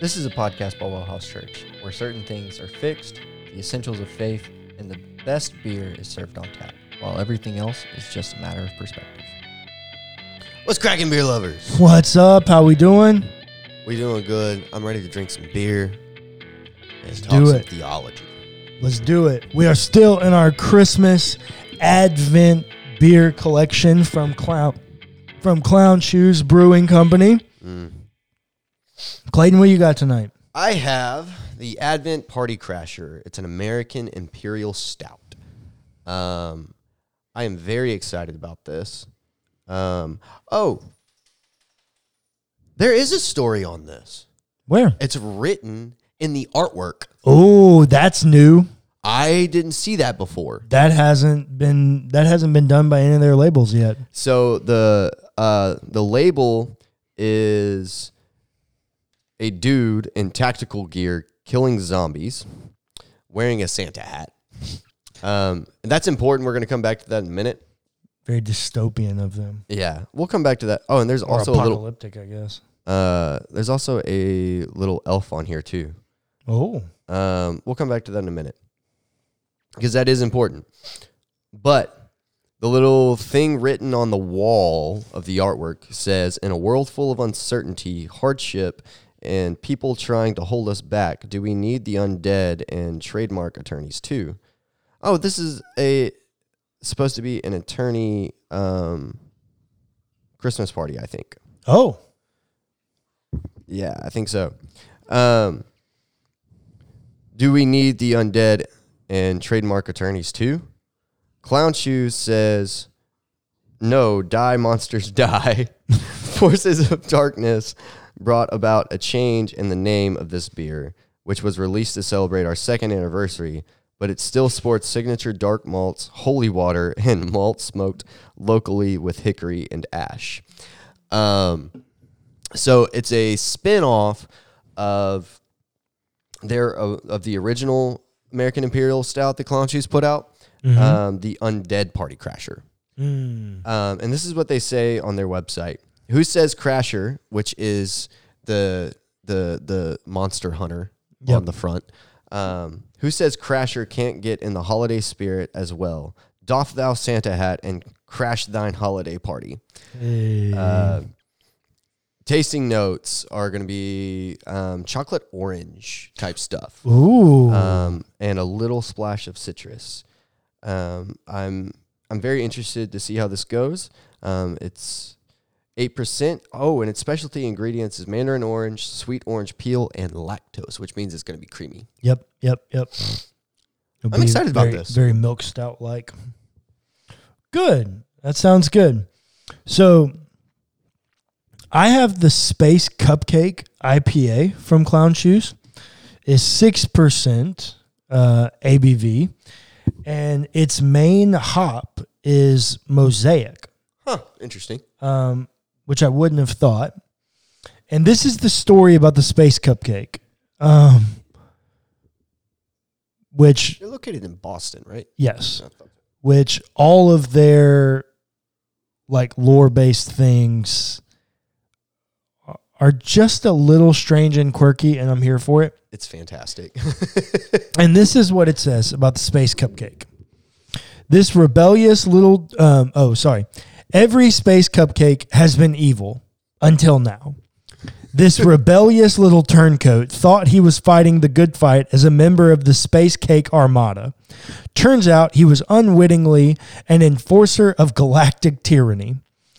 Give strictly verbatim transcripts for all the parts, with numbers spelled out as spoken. This is a podcast by Well House Church, where certain things are fixed, the essentials of faith, and the best beer is served on tap, while everything else is just a matter of perspective. What's cracking, beer lovers? What's up? How we doing? We doing good. I'm ready to drink some beer and talk some theology. Let's do it. We are still in our Christmas Advent beer collection from Clown from Clown Shoes Brewing Company. Mm. Clayton, what you got tonight? I have the Advent Party Crasher. It's an American Imperial Stout. Um, I am very excited about this. Um, oh, there is a story on this. Where? It's written in the artwork. Oh, that's new. I didn't see that before. That hasn't been that hasn't been done by any of their labels yet. So the uh, the label is a dude in tactical gear killing zombies, wearing a Santa hat. Um, and that's important. We're going to come back to that in a minute. Very dystopian of them. Yeah, we'll come back to that. Oh, and there's or also apocalyptic, a little, I guess. Uh, there's also a little elf on here too. Oh, um, we'll come back to that in a minute because that is important. But the little thing written on the wall of the artwork says, "In a world full of uncertainty, hardship, and people trying to hold us back, do we need the undead and trademark attorneys too?" Oh, this is a supposed to be an attorney um, Christmas party, I think. Oh. Yeah, I think so. Um, do we need the undead and trademark attorneys too? Clown Shoes says, "No, die monsters die." Forces of darkness brought about a change in the name of this beer, which was released to celebrate our second anniversary, but it still sports signature dark malts, holy water, and malt smoked locally with hickory and ash. Um... So it's a spin-off of their of the original American Imperial Stout that Clown Shoes put out, mm-hmm. um, the Undead Party Crasher. Mm. Um, and this is what they say on their website. Who says Crasher, which is the the the monster hunter yep. on the front. Um, who says Crasher can't get in the holiday spirit as well? Doff thou Santa hat and crash thine holiday party. Hey. Uh, Tasting notes are going to be um, chocolate orange type stuff. Ooh. Um, and a little splash of citrus. Um, I'm I'm very interested to see how this goes. Um, it's eight percent. Oh, and its specialty ingredients is mandarin orange, sweet orange peel, and lactose, which means it's going to be creamy. Yep, yep, yep. It'll I'm excited very, about this. Very milk stout-like. Good. That sounds good. So I have the Space Cupcake I P A from Clown Shoes. It's six percent uh, A B V, and its main hop is Mosaic. Huh, interesting. Um, which I wouldn't have thought. And this is the story about the Space Cupcake, um, which... They're located in Boston, right? Yes, which all of their like lore-based things are just a little strange and quirky, and I'm here for it. It's fantastic. And this is what it says about the Space Cupcake. This rebellious little, um, oh, sorry. Every Space Cupcake has been evil until now. This rebellious little turncoat thought he was fighting the good fight as a member of the Space Cake Armada. Turns out he was unwittingly an enforcer of galactic tyranny.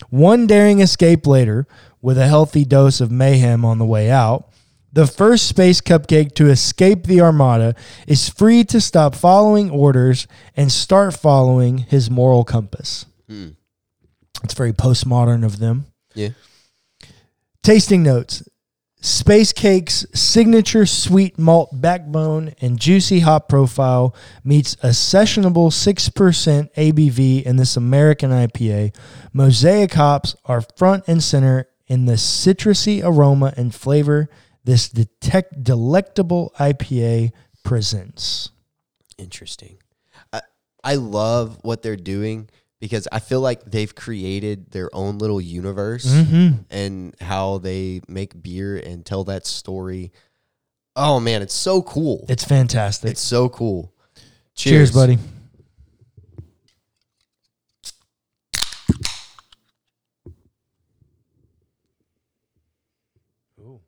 One daring escape later, with a healthy dose of mayhem on the way out, the first Space Cupcake to escape the Armada is free to stop following orders and start following his moral compass. Mm. It's very postmodern of them. Yeah. Tasting notes. Space Cake's signature sweet malt backbone and juicy hop profile meets a sessionable six percent A B V in this American I P A. Mosaic hops are front and center in the citrusy aroma and flavor this detect- delectable I P A presents. Interesting. I, I love what they're doing, because I feel like they've created their own little universe, mm-hmm. and how they make beer and tell that story. Oh, man, it's so cool. It's fantastic. It's so cool. Cheers, Cheers buddy. Ooh,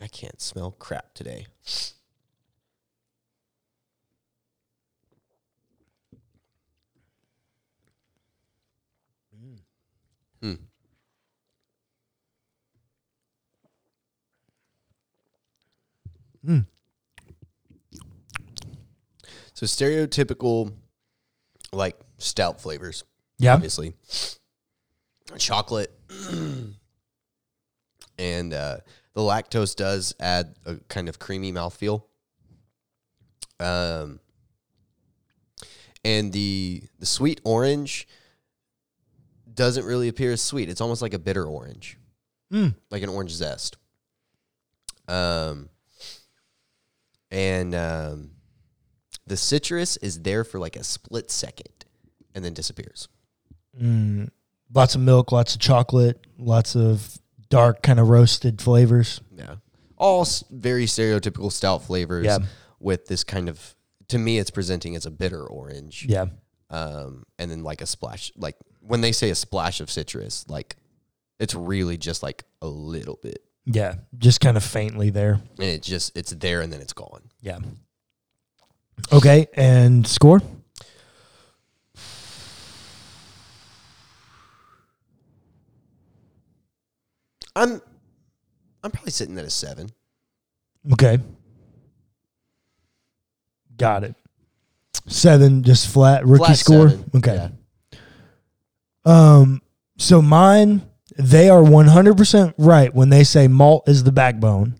I can't smell crap today. Mm. Hmm. Mm. So stereotypical, like, stout flavors. Yeah. Obviously. Chocolate. And uh, the lactose does add a kind of creamy mouthfeel. Um, and the the sweet orange doesn't really appear as sweet. It's almost like a bitter orange. Mm. Like an orange zest. Um... And um, the citrus is there for like a split second and then disappears. Mm, lots of milk, lots of chocolate, lots of dark kind of roasted flavors. Yeah. All very stereotypical stout flavors, yeah, with this kind of, to me, it's presenting as a bitter orange. Yeah. Um, and then like a splash, like when they say a splash of citrus, like it's really just like a little bit. Yeah, just kind of faintly there. And it just, it's there and then it's gone. Yeah. Okay, and score? I'm I'm probably sitting at a seven. Okay. Got it. Seven, just flat rookie flat score? Seven. Okay. Yeah. Um. So mine... They are one hundred percent right when they say malt is the backbone.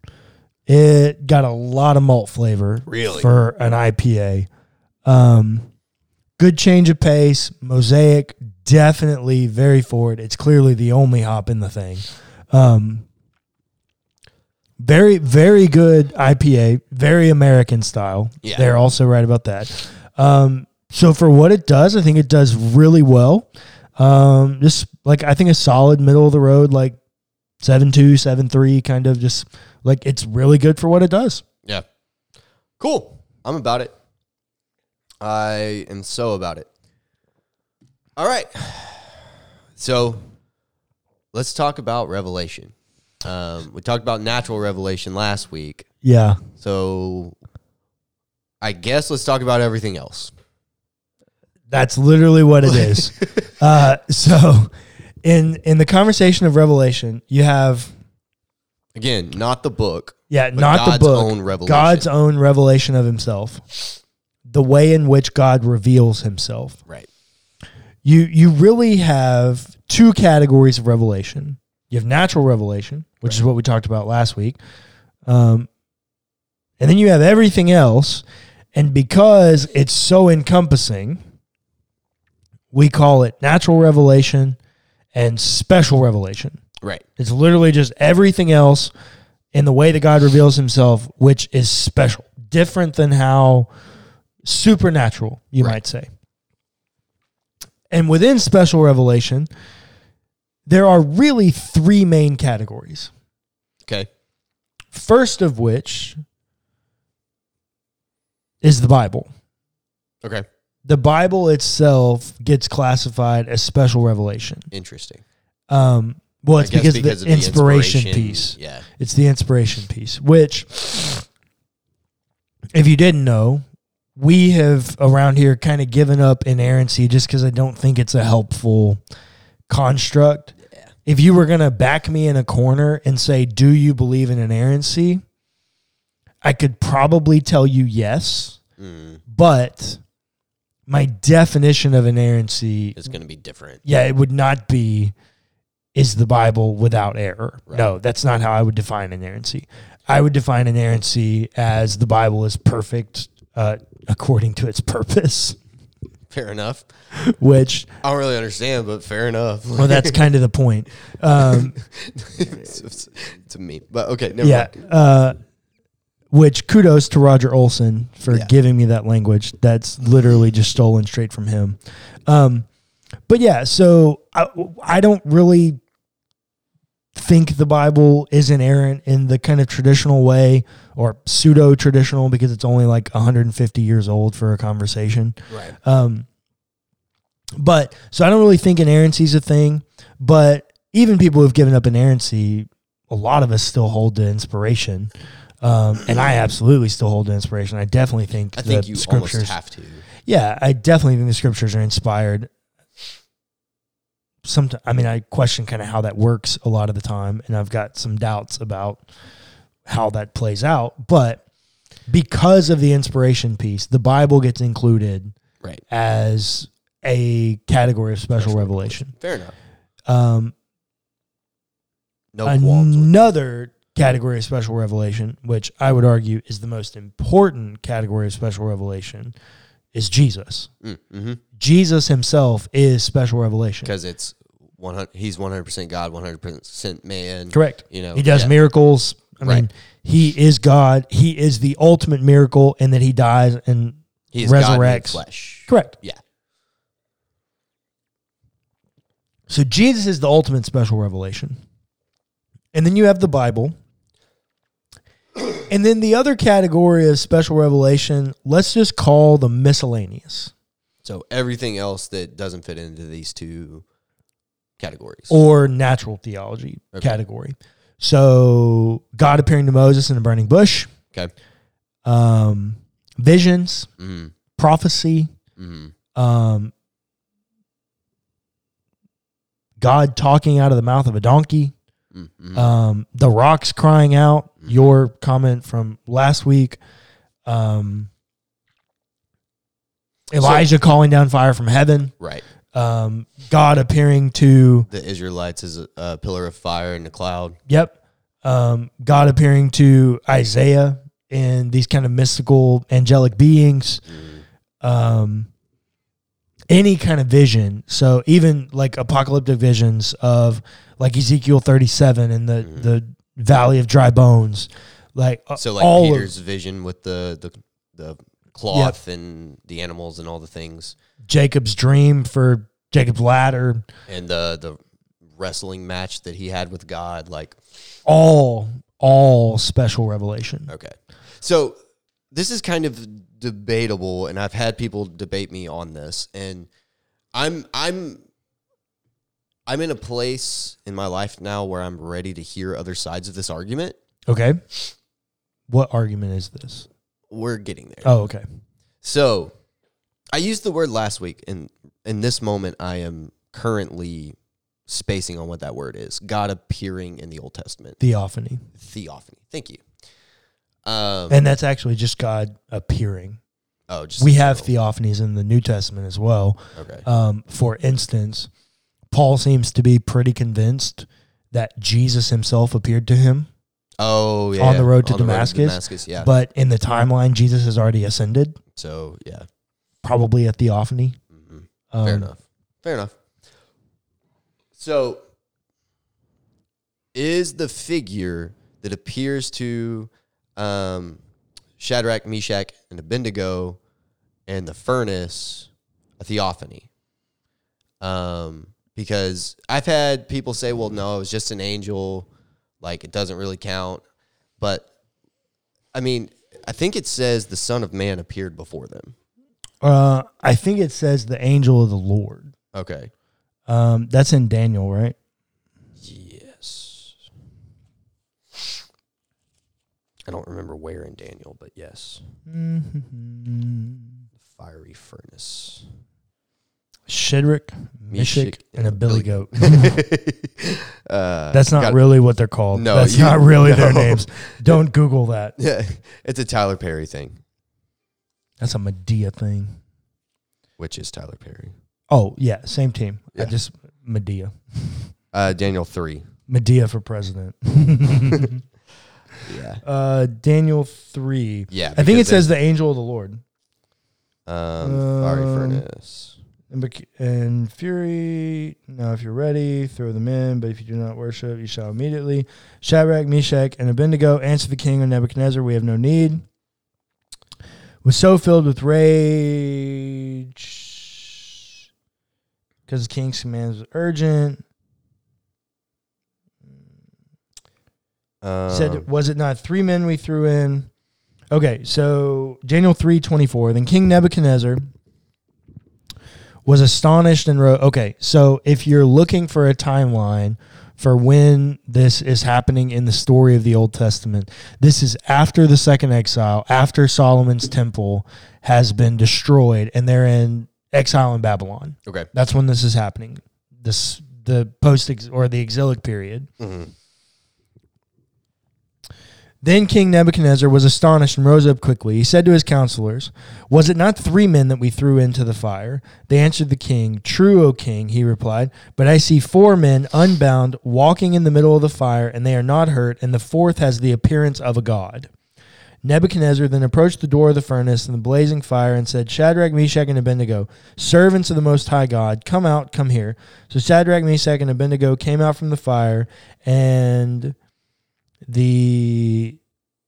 It got a lot of malt flavor, really, for an I P A. Um, good change of pace. Mosaic, definitely very forward. It's clearly the only hop in the thing. Um, very, very good I P A. Very American style. Yeah. They're also right about that. Um, so for what it does, I think it does really well. Um, just like, I think a solid middle of the road, like seven, two, seven, three, kind of just like, it's really good for what it does. Yeah. Cool. I'm about it. I am so about it. All right. So let's talk about revelation. Um, we talked about natural revelation last week. Yeah. So I guess let's talk about everything else. That's literally what it is. Uh, so in in the conversation of Revelation, you have... Again, not the book. Yeah, not God's the book. God's own revelation. God's own revelation of himself. The way in which God reveals himself. Right. You, you really have two categories of revelation. You have natural revelation, which right. is what we talked about last week. Um, and then you have everything else. And because it's so encompassing... We call it natural revelation and special revelation. Right. It's literally just everything else in the way that God reveals himself, which is special, different than how supernatural, you right. might say. And within special revelation, there are really three main categories. Okay. First of which is the Bible. Okay. The Bible itself gets classified as special revelation. Interesting. Um, well, it's because, because of the, of inspiration the inspiration piece. Yeah. It's the inspiration piece, which, if you didn't know, we have around here kind of given up inerrancy just because I don't think it's a helpful construct. Yeah. If you were going to back me in a corner and say, do you believe in inerrancy? I could probably tell you yes, mm. but... My definition of inerrancy is going to be different. Yeah, it would not be, is the Bible without error? Right. No, that's not how I would define inerrancy. I would define inerrancy as the Bible is perfect uh, according to its purpose. Fair enough. Which... I don't really understand, but fair enough. Well, that's kind of the point. Um, it's, it's a meme, but okay, never yeah, mind. Uh, Which, kudos to Roger Olson for yeah. giving me that language. That's literally just stolen straight from him. Um, but yeah, so I, I don't really think the Bible is inerrant in the kind of traditional way, or pseudo-traditional, because it's only like one hundred fifty years old for a conversation. Right. Um, but so I don't really think inerrancy is a thing, but even people who've given up inerrancy, a lot of us still hold to inspiration. Um, and I absolutely still hold to inspiration. I definitely think I the think you scriptures almost have to. Yeah, I definitely think the scriptures are inspired. Sometimes, I mean, I question kind of how that works a lot of the time, and I've got some doubts about how that plays out. But because of the inspiration piece, the Bible gets included right. as a category of special, special revelation. revelation. Fair enough. Um, no qualms with another category of special revelation, which I would argue is the most important category of special revelation, is Jesus. Mm-hmm. Jesus himself is special revelation. Because it's one hundred he's one hundred percent God, one hundred percent man. Correct. You know, he does yeah. miracles. I right. mean, he is God. He is the ultimate miracle in that he dies and he is resurrects. God in the flesh. Correct. Yeah. So Jesus is the ultimate special revelation. And then you have the Bible. And then the other category of special revelation, let's just call the miscellaneous. So everything else that doesn't fit into these two categories. Or natural theology okay. category. So God appearing to Moses in a burning bush. Okay. Um, visions. Mm-hmm. Prophecy. Mm-hmm. Um, God talking out of the mouth of a donkey. Mm-hmm. Um, the rocks crying out, mm-hmm. your comment from last week, um, Elijah so, calling down fire from heaven, right? Um, God appearing to the Israelites as a, a pillar of fire in the cloud. Yep. Um, God appearing to Isaiah and these kind of mystical angelic beings, mm. um, any kind of vision. So even like apocalyptic visions of like Ezekiel thirty-seven and the, mm-hmm. the valley of dry bones. Like uh, so like all Peter's of, vision with the, the, the cloth yep. and the animals and all the things. Jacob's dream for Jacob's ladder. And the, the wrestling match that he had with God. Like all, all special revelation. Okay. So this is kind of debatable, and I've had people debate me on this, and I'm, I'm, I'm in a place in my life now where I'm ready to hear other sides of this argument. Okay. What argument is this? We're getting there. Oh, okay. So I used the word last week, and in this moment I am currently spacing on what that word is. God appearing in the Old Testament. Theophany. Theophany. Thank you. Um, and that's actually just God appearing. Oh, just we have theophanies in the New Testament as well. Okay. Um, for instance, Paul seems to be pretty convinced that Jesus himself appeared to him. Oh, yeah. On the road to, on Damascus, the road to Damascus. Yeah. But in the timeline, Jesus has already ascended. So, yeah. Probably a theophany. Mm-hmm. um, Fair enough. Fair enough. So, is the figure that appears to um, Shadrach, Meshach, and Abednego and the furnace a theophany? Um... Because I've had people say, well, no, it was just an angel. Like, it doesn't really count. But, I mean, I think it says the Son of Man appeared before them. Uh, I think it says the angel of the Lord. Okay. Um, that's in Daniel, right? Yes. I don't remember where in Daniel, but yes. Mm-hmm. Fiery furnace. Shadrach, Meshach, and a Billy Goat. uh, That's not God, really what they're called. No, That's you, not really no. their names. Don't Google that. Yeah, it's a Tyler Perry thing. That's a Medea thing. Which is Tyler Perry. Oh, yeah, same team. Yeah. I just, Medea. Uh, Daniel three. Medea for president. yeah. Uh, Daniel three. Yeah. I think it says the angel of the Lord. Um, Fiery um, furnace. And fury, now if you're ready, throw them in, but if you do not worship, you shall immediately. Shadrach, Meshach, and Abednego answer the king, O Nebuchadnezzar, we have no need. Was so filled with rage, because the king's commands were urgent. Um, Said, was it not three men we threw in? Okay, so Daniel three twenty-four. Then King Nebuchadnezzar was astonished and wrote, okay, so if you're looking for a timeline for when this is happening in the story of the Old Testament, this is after the second exile, after Solomon's temple has been destroyed, and they're in exile in Babylon. Okay. That's when this is happening, this the post ex, or the exilic period. Mm-hmm. Then King Nebuchadnezzar was astonished and rose up quickly. He said to his counselors, was it not three men that we threw into the fire? They answered the king, true, O king, he replied, but I see four men unbound walking in the middle of the fire, and they are not hurt, and the fourth has the appearance of a god. Nebuchadnezzar then approached the door of the furnace and the blazing fire and said, Shadrach, Meshach, and Abednego, servants of the Most High God, come out, come here. So Shadrach, Meshach, and Abednego came out from the fire, and the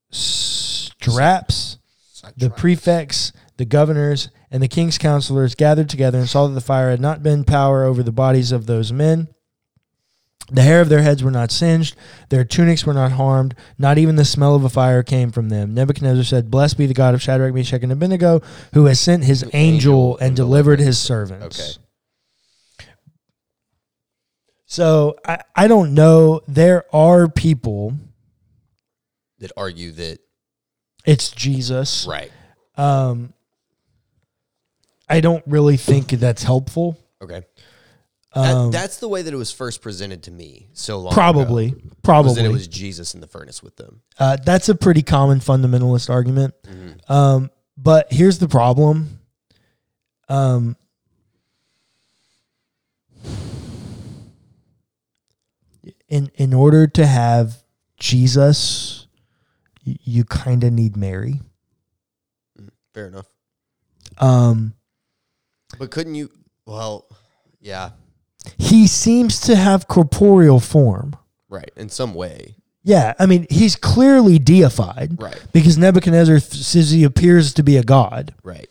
straps, the prefects, the governors, and the king's counselors gathered together and saw that the fire had not been power over the bodies of those men. The hair of their heads were not singed, their tunics were not harmed, not even the smell of a fire came from them. Nebuchadnezzar said, blessed be the God of Shadrach, Meshach, and Abednego, who has sent his angel, angel and delivered his servants. Okay. So, I, I don't know. There are people that argue that it's Jesus. Right. Um, I don't really think that's helpful. Okay. Um, that, that's the way that it was first presented to me so long probably, ago. Probably. Probably. Was that it was Jesus in the furnace with them. Uh, that's a pretty common fundamentalist argument. Mm-hmm. Um, but here's the problem. Um, in in order to have Jesus, you, you kind of need Mary. Fair enough. Um, But couldn't you... Well... Yeah. He seems to have corporeal form. Right, in some way. Yeah, I mean, he's clearly deified. Right. Because Nebuchadnezzar says he appears to be a god. Right.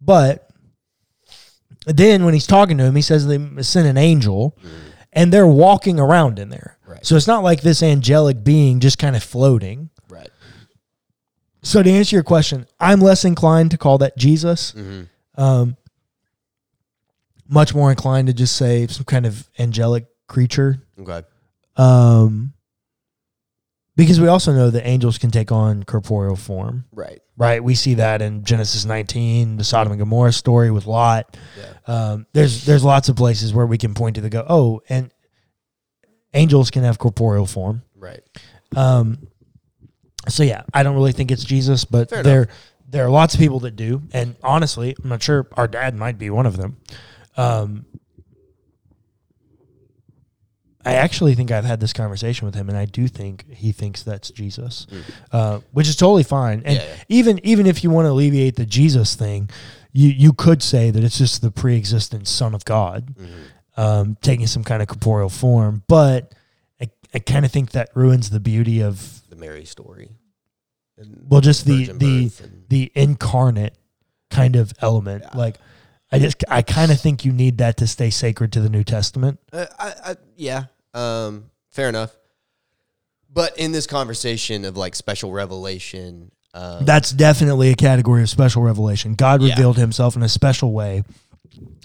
But then when he's talking to him, he says they sent an angel, mm. and they're walking around in there. Right. So it's not like this angelic being just kind of floating. Right. So to answer your question, I'm less inclined to call that Jesus. Mm-hmm. Um Much more inclined to just say some kind of angelic creature. Okay. Um, because we also know that angels can take on corporeal form. Right. Right. We see that in Genesis nineteen, the Sodom and Gomorrah story with Lot. Yeah. Um, there's there's lots of places where we can point to the go, oh, and angels can have corporeal form. Right. Um. So, yeah, I don't really think it's Jesus, but Fair there, there are lots of people that do. And honestly, I'm not sure. Our dad might be one of them. Um, I actually think I've had this conversation with him, and I do think he thinks that's Jesus, mm. uh, which is totally fine. And yeah, yeah. even even if you want to alleviate the Jesus thing, you, you could say that it's just the pre-existent Son of God, mm-hmm. um, taking some kind of corporeal form. But I, I kind of think that ruins the beauty of the Mary story. And well, just the the and... the incarnate kind of element, yeah. like. I just, I kind of think you need that to stay sacred to the New Testament. Uh, I, I, yeah, um, fair enough. But in this conversation of like special revelation, um, that's definitely a category of special revelation. God revealed yeah. himself in a special way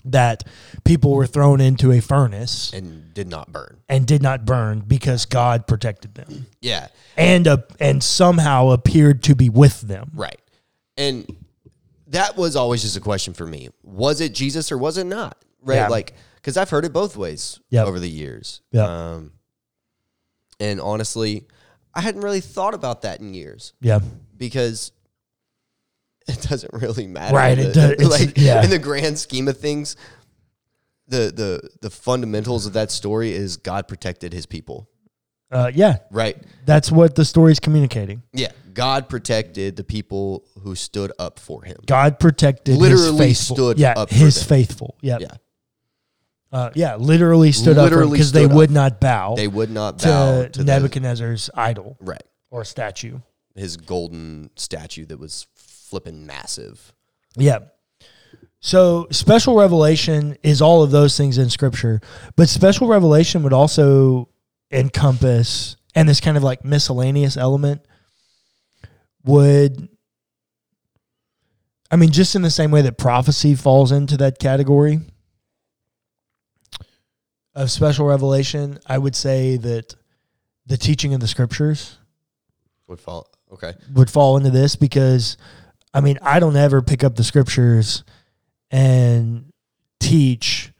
that people were thrown into a furnace and did not burn, and did not burn because God protected them. Yeah, and a, and somehow appeared to be with them. Right, and. That was always just a question for me. Was it Jesus or was it not? Right? Yeah. Like, because I've heard it both ways yep. over the years. Yep. Um, and honestly, I hadn't really thought about that in years. Yeah. Because it doesn't really matter. Right. The, it does, like, yeah. in the grand scheme of things, the, the, the fundamentals of that story is God protected his people. Uh, yeah. Right. That's what the story's communicating. Yeah. God protected the people who stood up for him. God protected literally his faithful. Stood yeah, up his for them. Faithful. Yep. Yeah. Uh, yeah, literally stood literally up because they up. would not bow. They would not bow to, to Nebuchadnezzar's the, idol. Right. Or statue. His golden statue that was flipping massive. Yeah. So special revelation is all of those things in Scripture, but special revelation would also encompass and this kind of like miscellaneous element would, I mean, just in the same way that prophecy falls into that category of special revelation, I would say that the teaching of the scriptures would fall, okay, would fall into this, because, I mean, I don't ever pick up the scriptures and teach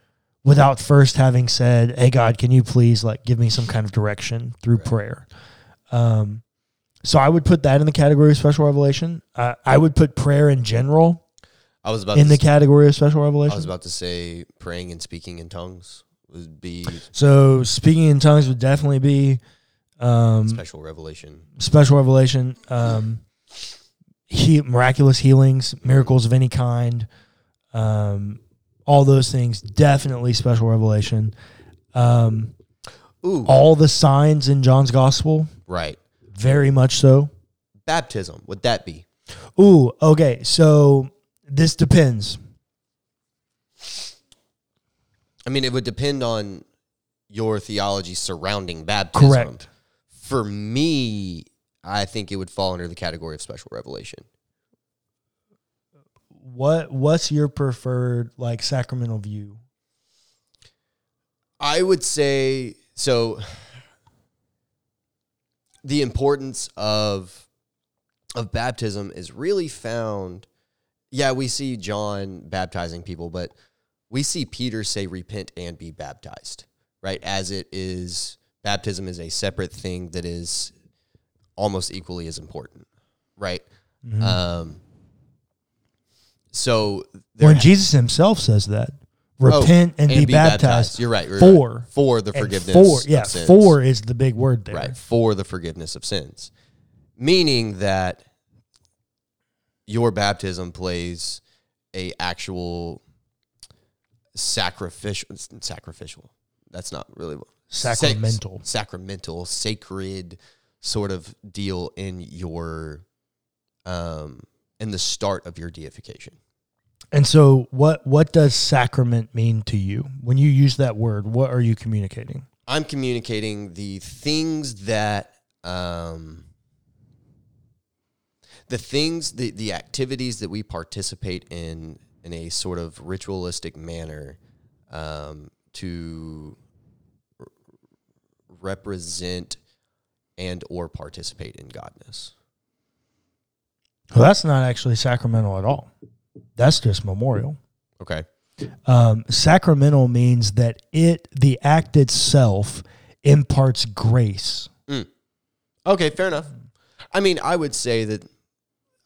without first having said, hey, God, can you please like give me some kind of direction through right. prayer? Um, so I would put that in the category of special revelation. Uh, I would put prayer in general I was about in to the say, category of special revelation. I was about to say praying and speaking in tongues would be... So speaking in tongues would definitely be... Um, special revelation. Special revelation. Um, he, miraculous healings, miracles of any kind, um, all those things, definitely special revelation. Um, Ooh. All the signs in John's gospel. Right. Very much so. Baptism, would that be? Ooh, okay. So this depends. I mean, it would depend on your theology surrounding baptism. Correct. For me, I think it would fall under the category of special revelation. What what's your preferred like sacramental view? I would say so the importance of of baptism is really found. Yeah, we see John baptizing people, but we see Peter say repent and be baptized, right? As it is, baptism is a separate thing that is almost equally as important, right? Mm-hmm. Um So when Jesus himself says that, repent oh, and, and be, be baptized, baptized. You're right. You're for right. for the forgiveness. For yeah, of sins. For is the big word there. Right, for the forgiveness of sins, meaning that your baptism plays a actual sacrificial, sacrificial. That's not really what, sacramental, sac, sacramental, sacred sort of deal in your um. and the start of your deification. And so what what does sacrament mean to you? When you use that word, what are you communicating? I'm communicating the things that, um, the things, the, the activities that we participate in in a sort of ritualistic manner um, to r- represent and or participate in godness. Well, that's not actually sacramental at all. That's just memorial. Okay. Um, sacramental means that it, the act itself, imparts grace. Mm. Okay, fair enough. I mean, I would say that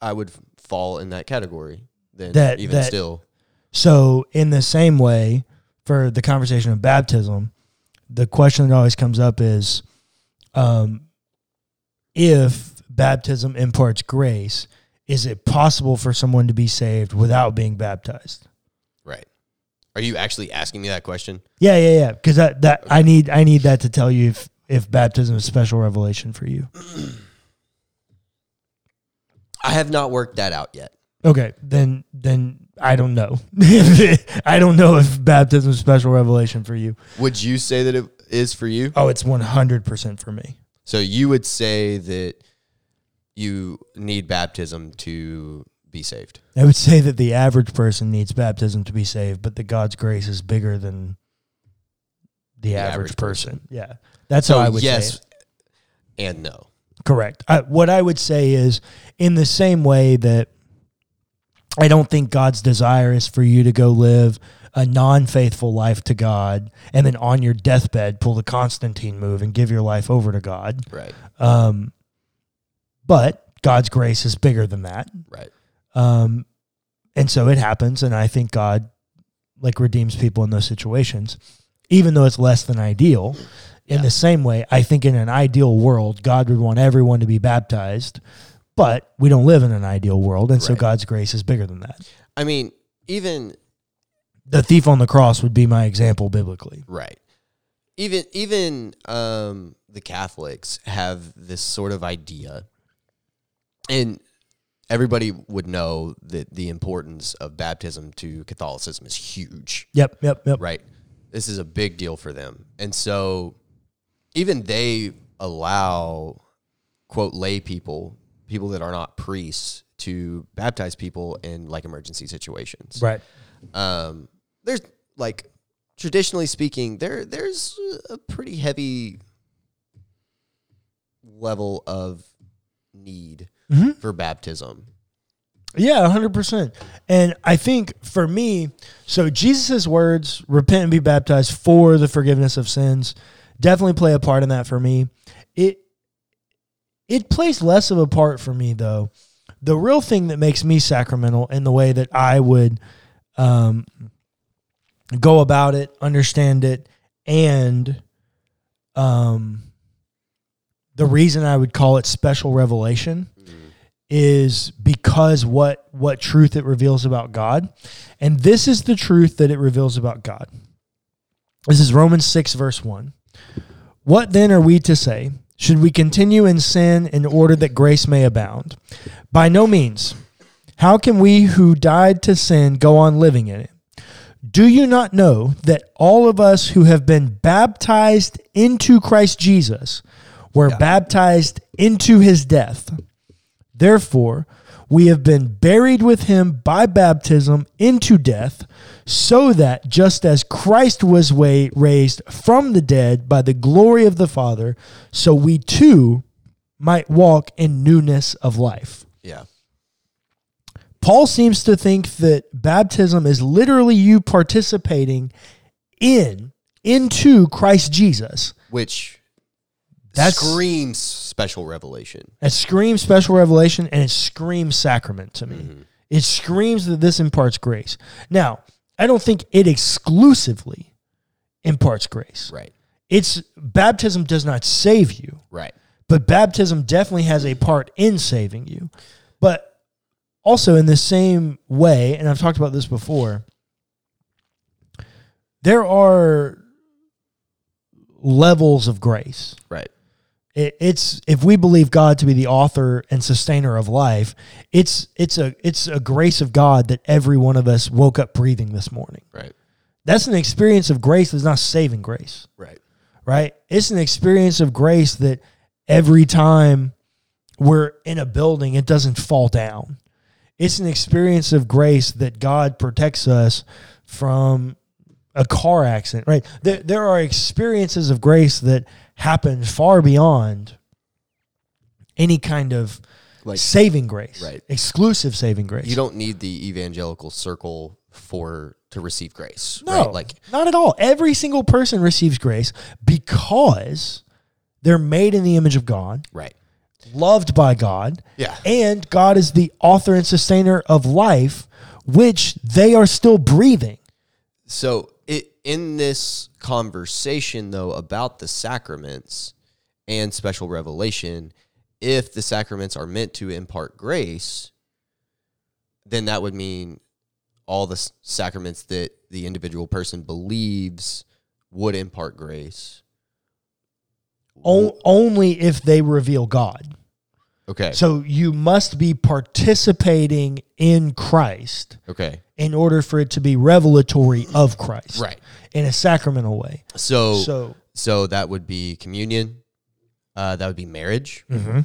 I would fall in that category then, that, even that, still. So in the same way, for the conversation of baptism, the question that always comes up is, um, if baptism imparts grace, is it possible for someone to be saved without being baptized? Right. Are you actually asking me that question? Yeah, yeah, yeah. Because that, that okay. I need I need that to tell you if, if baptism is special revelation for you. I have not worked that out yet. Okay, then then I don't know. I don't know if baptism is special revelation for you. Would you say that it is for you? Oh, it's one hundred percent for me. So you would say that you need baptism to be saved. I would say that the average person needs baptism to be saved, but that God's grace is bigger than the, the average, average person. person. Yeah. That's so how I would yes say yes and no. Correct. I, what I would say is, in the same way that I don't think God's desire is for you to go live a non-faithful life to God and then on your deathbed pull the Constantine move and give your life over to God. Right. Um, But God's grace is bigger than that. Right. Um, and so it happens, and I think God like redeems people in those situations, even though it's less than ideal. In yeah. the same way, I think in an ideal world, God would want everyone to be baptized, but we don't live in an ideal world, and right. so God's grace is bigger than that. I mean, even... The thief on the cross would be my example biblically. Right. Even, even um, the Catholics have this sort of idea... And everybody would know that the importance of baptism to Catholicism is huge. Yep, yep, yep. Right? This is a big deal for them. And so even they allow, quote, lay people, people that are not priests, to baptize people in, like, emergency situations. Right. Um, there's, like, traditionally speaking, there there's a pretty heavy level of need mm-hmm. for baptism. Yeah, one hundred percent. And I think for me, so Jesus' words, repent and be baptized for the forgiveness of sins, definitely play a part in that for me. It it plays less of a part for me, though. The real thing that makes me sacramental and the way that I would um, go about it, understand it, and um, the reason I would call it special revelation is because what what truth it reveals about God. And this is the truth that it reveals about God. This is Romans six, verse one. What then are we to say? Should we continue in sin in order that grace may abound? By no means. How can we who died to sin go on living in it? Do you not know that all of us who have been baptized into Christ Jesus were yeah. baptized into his death? Therefore, we have been buried with him by baptism into death, so that just as Christ was wa- raised from the dead by the glory of the Father, so we too might walk in newness of life. Yeah. Paul seems to think that baptism is literally you participating in, into Christ Jesus. Which... that screams special revelation. That screams special revelation, and it screams sacrament to me. Mm-hmm. It screams that this imparts grace. Now, I don't think it exclusively imparts grace. Right. It's baptism does not save you. Right. But baptism definitely has a part in saving you. But also in the same way, and I've talked about this before, there are levels of grace. Right. It's if we believe God to be the author and sustainer of life, it's it's a it's a grace of God that every one of us woke up breathing this morning. Right. That's an experience of grace that's not saving grace. Right. Right. It's an experience of grace that every time we're in a building, it doesn't fall down. It's an experience of grace that God protects us from a car accident, right? There, there are experiences of grace that happen far beyond any kind of like, saving grace, right? Exclusive saving grace. You don't need the evangelical circle for to receive grace. No, right? Like not at all. Every single person receives grace because they're made in the image of God, right? Loved by God, yeah. And God is the author and sustainer of life, which they are still breathing. So it, in this conversation, though, about the sacraments and special revelation, if the sacraments are meant to impart grace, then that would mean all the sacraments that the individual person believes would impart grace. O- only if they reveal God. Okay. So you must be participating in Christ. Okay. In order for it to be revelatory of Christ. Right. In a sacramental way. So so, so that would be communion. Uh, that would be marriage. Mm-hmm.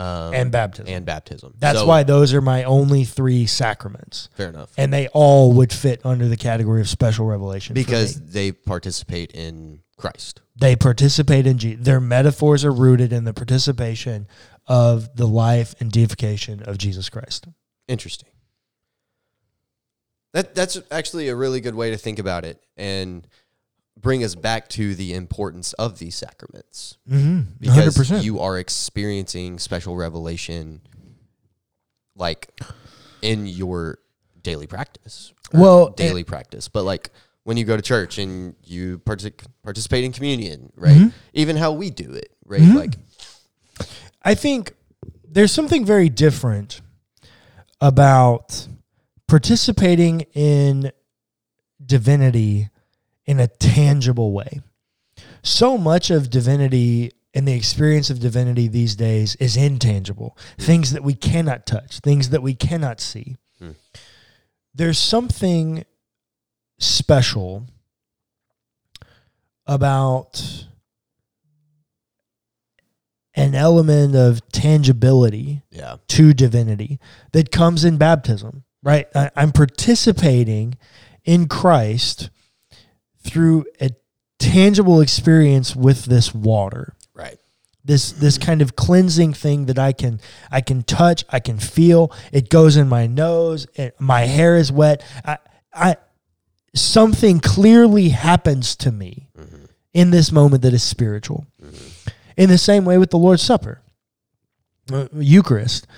Um, and baptism. And baptism. That's so, why those are my only three sacraments. Fair enough. And they all would fit under the category of special revelation. Because they participate in Christ. They participate in Jesus. Their metaphors are rooted in the participation of the life and deification of Jesus Christ. Interesting. That that's actually a really good way to think about it and bring us back to the importance of these sacraments. Mm-hmm. Because one hundred percent. You are experiencing special revelation like in your daily practice. Well, daily it, practice, but like when you go to church and you partic- participate in communion, right? Mm-hmm. Even how we do it, right? Mm-hmm. Like I think there's something very different about participating in divinity in a tangible way. So much of divinity and the experience of divinity these days is intangible. Mm. Things that we cannot touch, things that we cannot see. Mm. There's something special about an element of tangibility yeah. to divinity that comes in baptism, right? I, I'm participating in Christ through a tangible experience with this water, right? This this kind of cleansing thing that I can I can touch, I can feel. It goes in my nose. It, my hair is wet. I I something clearly happens to me mm-hmm. in this moment that is spiritual. Mm-hmm. In the same way with the Lord's Supper, uh, Eucharist,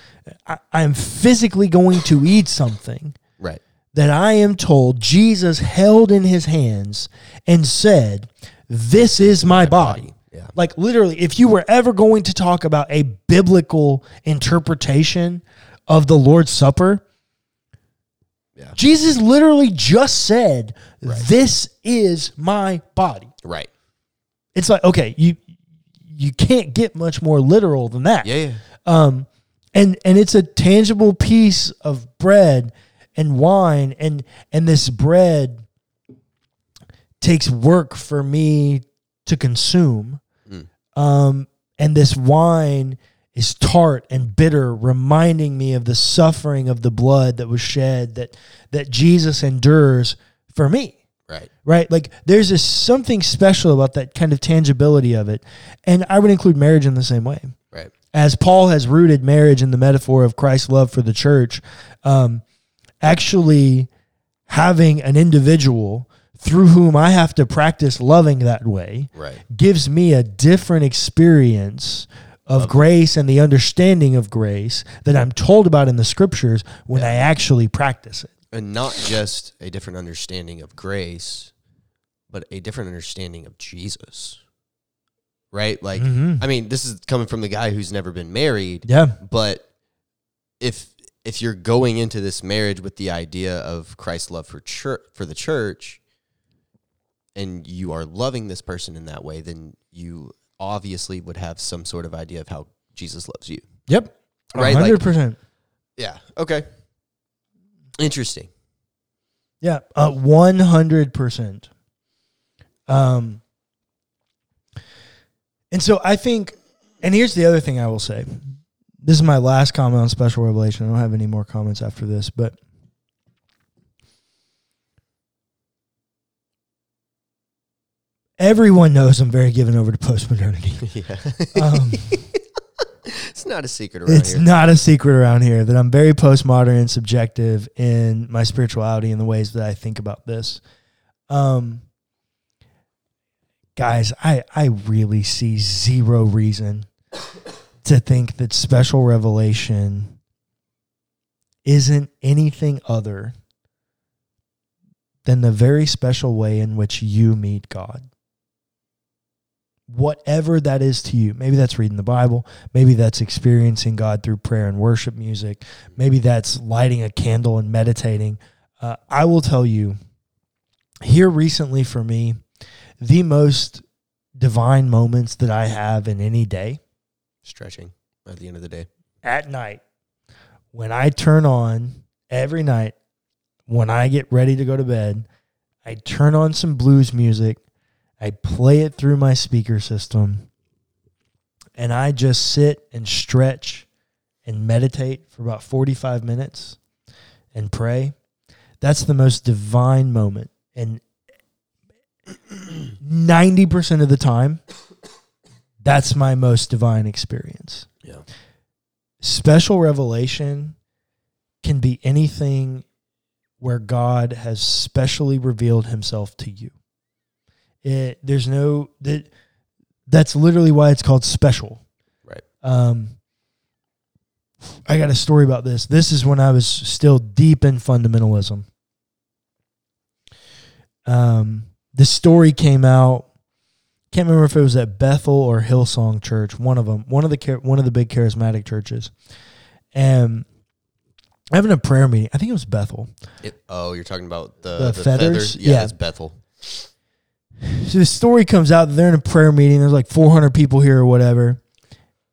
I, I'm physically going to eat something right. that I am told Jesus held in his hands and said, this is my, my body. body. Yeah. Like literally, if you were ever going to talk about a biblical interpretation of the Lord's Supper, yeah. Jesus literally just said, right. this is my body. Right. It's like, okay, you... You can't get much more literal than that. Yeah, yeah. Um, and and it's a tangible piece of bread and wine, and and this bread takes work for me to consume. Mm. Um, and this wine is tart and bitter, reminding me of the suffering of the blood that was shed that that Jesus endures for me. Right. Right. Like there's this something special about that kind of tangibility of it. And I would include marriage in the same way. Right. As Paul has rooted marriage in the metaphor of Christ's love for the church, um, actually having an individual through whom I have to practice loving that way right. gives me a different experience of love. Grace and the understanding of grace that I'm told about in the scriptures when yeah. I actually practice it. And not just a different understanding of grace, but a different understanding of Jesus, right? Like, mm-hmm. I mean, this is coming from the guy who's never been married. Yeah. But if if you're going into this marriage with the idea of Christ's love for church, for the church, and you are loving this person in that way, then you obviously would have some sort of idea of how Jesus loves you. Yep. Right? one hundred percent. Like, yeah. Okay. Interesting. Yeah, uh, one hundred percent. Um, and so I think, and here's the other thing I will say. This is my last comment on special revelation. I don't have any more comments after this, but everyone knows I'm very given over to post-modernity. Yeah. um, It's not a secret around it's here. It's not a secret around here that I'm very postmodern and subjective in my spirituality and the ways that I think about this. Um, guys, I, I really see zero reason to think that special revelation isn't anything other than the very special way in which you meet God. Whatever that is to you. Maybe that's reading the Bible. Maybe that's experiencing God through prayer and worship music. Maybe that's lighting a candle and meditating. Uh, I will tell you, here recently for me, the most divine moments that I have in any day. Stretching at the end of the day. At night. When I turn on every night, when I get ready to go to bed, I turn on some blues music. I play it through my speaker system, and I just sit and stretch and meditate for about forty-five minutes and pray. That's the most divine moment. And ninety percent of the time, that's my most divine experience. Yeah. Special revelation can be anything where God has specially revealed himself to you. It, there's no that. That's literally why it's called special. Right. Um. I got a story about this. This is when I was still deep in fundamentalism. Um. The story came out. Can't remember if it was at Bethel or Hillsong Church. One of them. One of the one of the big charismatic churches. And having a prayer meeting. I think it was Bethel. It, oh, you're talking about the, the, the feathers. feathers? Yeah, yeah, it's Bethel. So the story comes out that they're in a prayer meeting. There's like four hundred people here or whatever.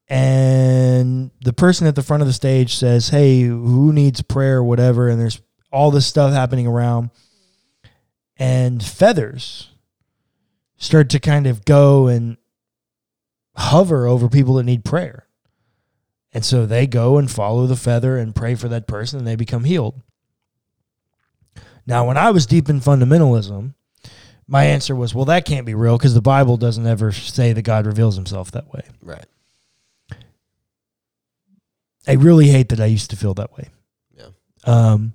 And the person at the front of the stage says, hey, who needs prayer or whatever? And there's all this stuff happening around. And feathers start to kind of go and hover over people that need prayer. And so they go and follow the feather and pray for that person, and they become healed. Now, when I was deep in fundamentalism, my answer was, well, that can't be real because the Bible doesn't ever say that God reveals himself that way. Right. I really hate that I used to feel that way. Yeah. Um,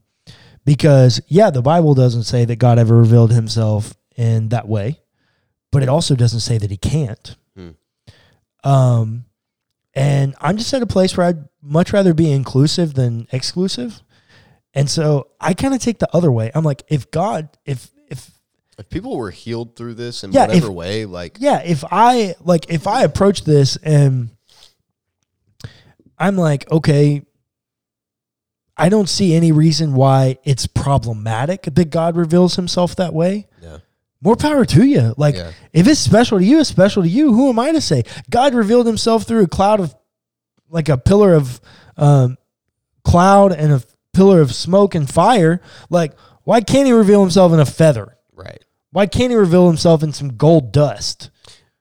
because, yeah, the Bible doesn't say that God ever revealed himself in that way, but it also doesn't say that he can't. Hmm. Um, and I'm just at a place where I'd much rather be inclusive than exclusive. And so I kind of take the other way. I'm like, if God, if, if, if people were healed through this in yeah, whatever if, way, like, yeah, if I, like, if I approach this and I'm like, okay, I don't see any reason why it's problematic that God reveals himself that way. Yeah. More power to you. Like, yeah. if it's special to you, it's special to you. Who am I to say? God revealed himself through a cloud of, like a pillar of um, cloud and a pillar of smoke and fire. Like, why can't he reveal himself in a feather? Right. Why can't he reveal himself in some gold dust?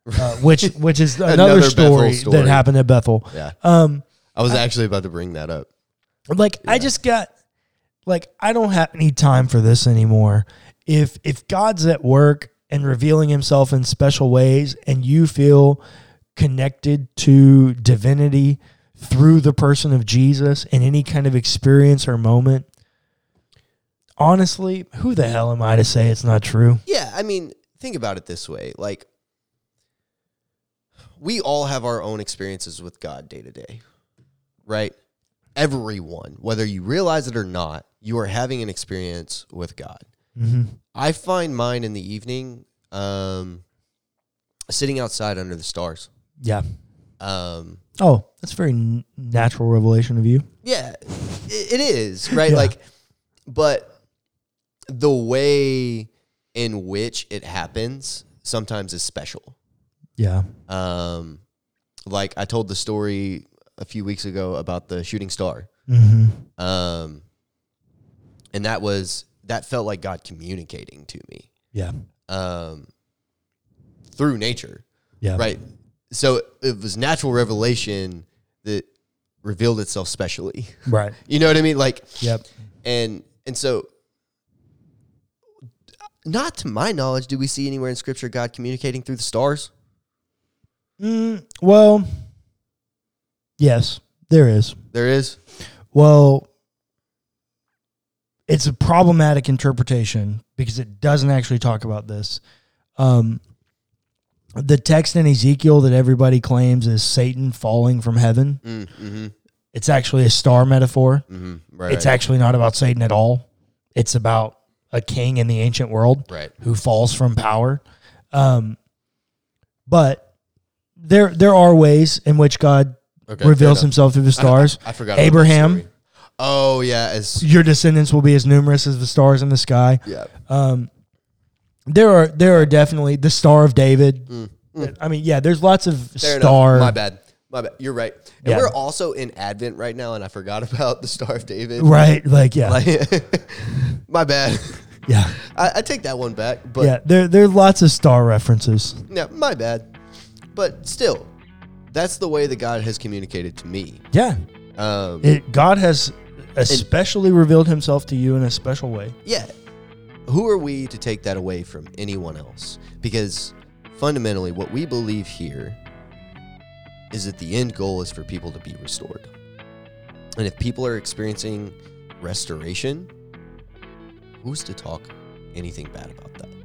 Uh, which which is another, another story, story that happened at Bethel. Yeah. Um, I was I, actually about to bring that up. Like, yeah. I just got, like, I don't have any time for this anymore. If if God's at work and revealing himself in special ways and you feel connected to divinity through the person of Jesus in any kind of experience or moment, honestly, who the hell am I to say it's not true? Yeah, I mean, think about it this way. Like, we all have our own experiences with God day to day, right? Everyone, whether you realize it or not, you are having an experience with God. Mm-hmm. I find mine in the evening, um, sitting outside under the stars. Yeah. Um, oh, that's a very n- natural revelation of you. Yeah, it, it is, right? Yeah. Like, but the way in which it happens sometimes is special. Yeah. Um, like I told the story a few weeks ago about the shooting star. Mm-hmm. Um, and that was, that felt like God communicating to me. Yeah. Um, through nature. Yeah. Right. So it was natural revelation that revealed itself specially. Right. You know what I mean? Like, yep. And, and so not to my knowledge, do we see anywhere in scripture, God communicating through the stars? Mm, well, yes, there is. There is. Well, it's a problematic interpretation because it doesn't actually talk about this. Um, The text in Ezekiel that everybody claims is Satan falling from heaven. Mm, mm-hmm. It's actually a star metaphor. Mm-hmm, right. It's actually not about Satan at all. It's about a king in the ancient world, right, who falls from power. Um, but there there are ways in which God okay, reveals himself through the stars. I, I forgot about Abraham. That story. Oh, yeah. As, your descendants will be as numerous as the stars in the sky. Yeah. Um, There are there are definitely the Star of David. Mm, mm. I mean, yeah, there's lots of Fair star. Enough. My bad. My bad. You're right. And yeah. we're also in Advent right now, and I forgot about the Star of David. Right. Like, yeah. Like, my bad. Yeah. I, I take that one back. But yeah, there, there are lots of star references. Yeah, my bad. But still, that's the way that God has communicated to me. Yeah. Um, it, God has especially it, revealed himself to you in a special way. Yeah. Who are we to take that away from anyone else? Because fundamentally, what we believe here is that the end goal is for people to be restored. And if people are experiencing restoration, who's to talk anything bad about that?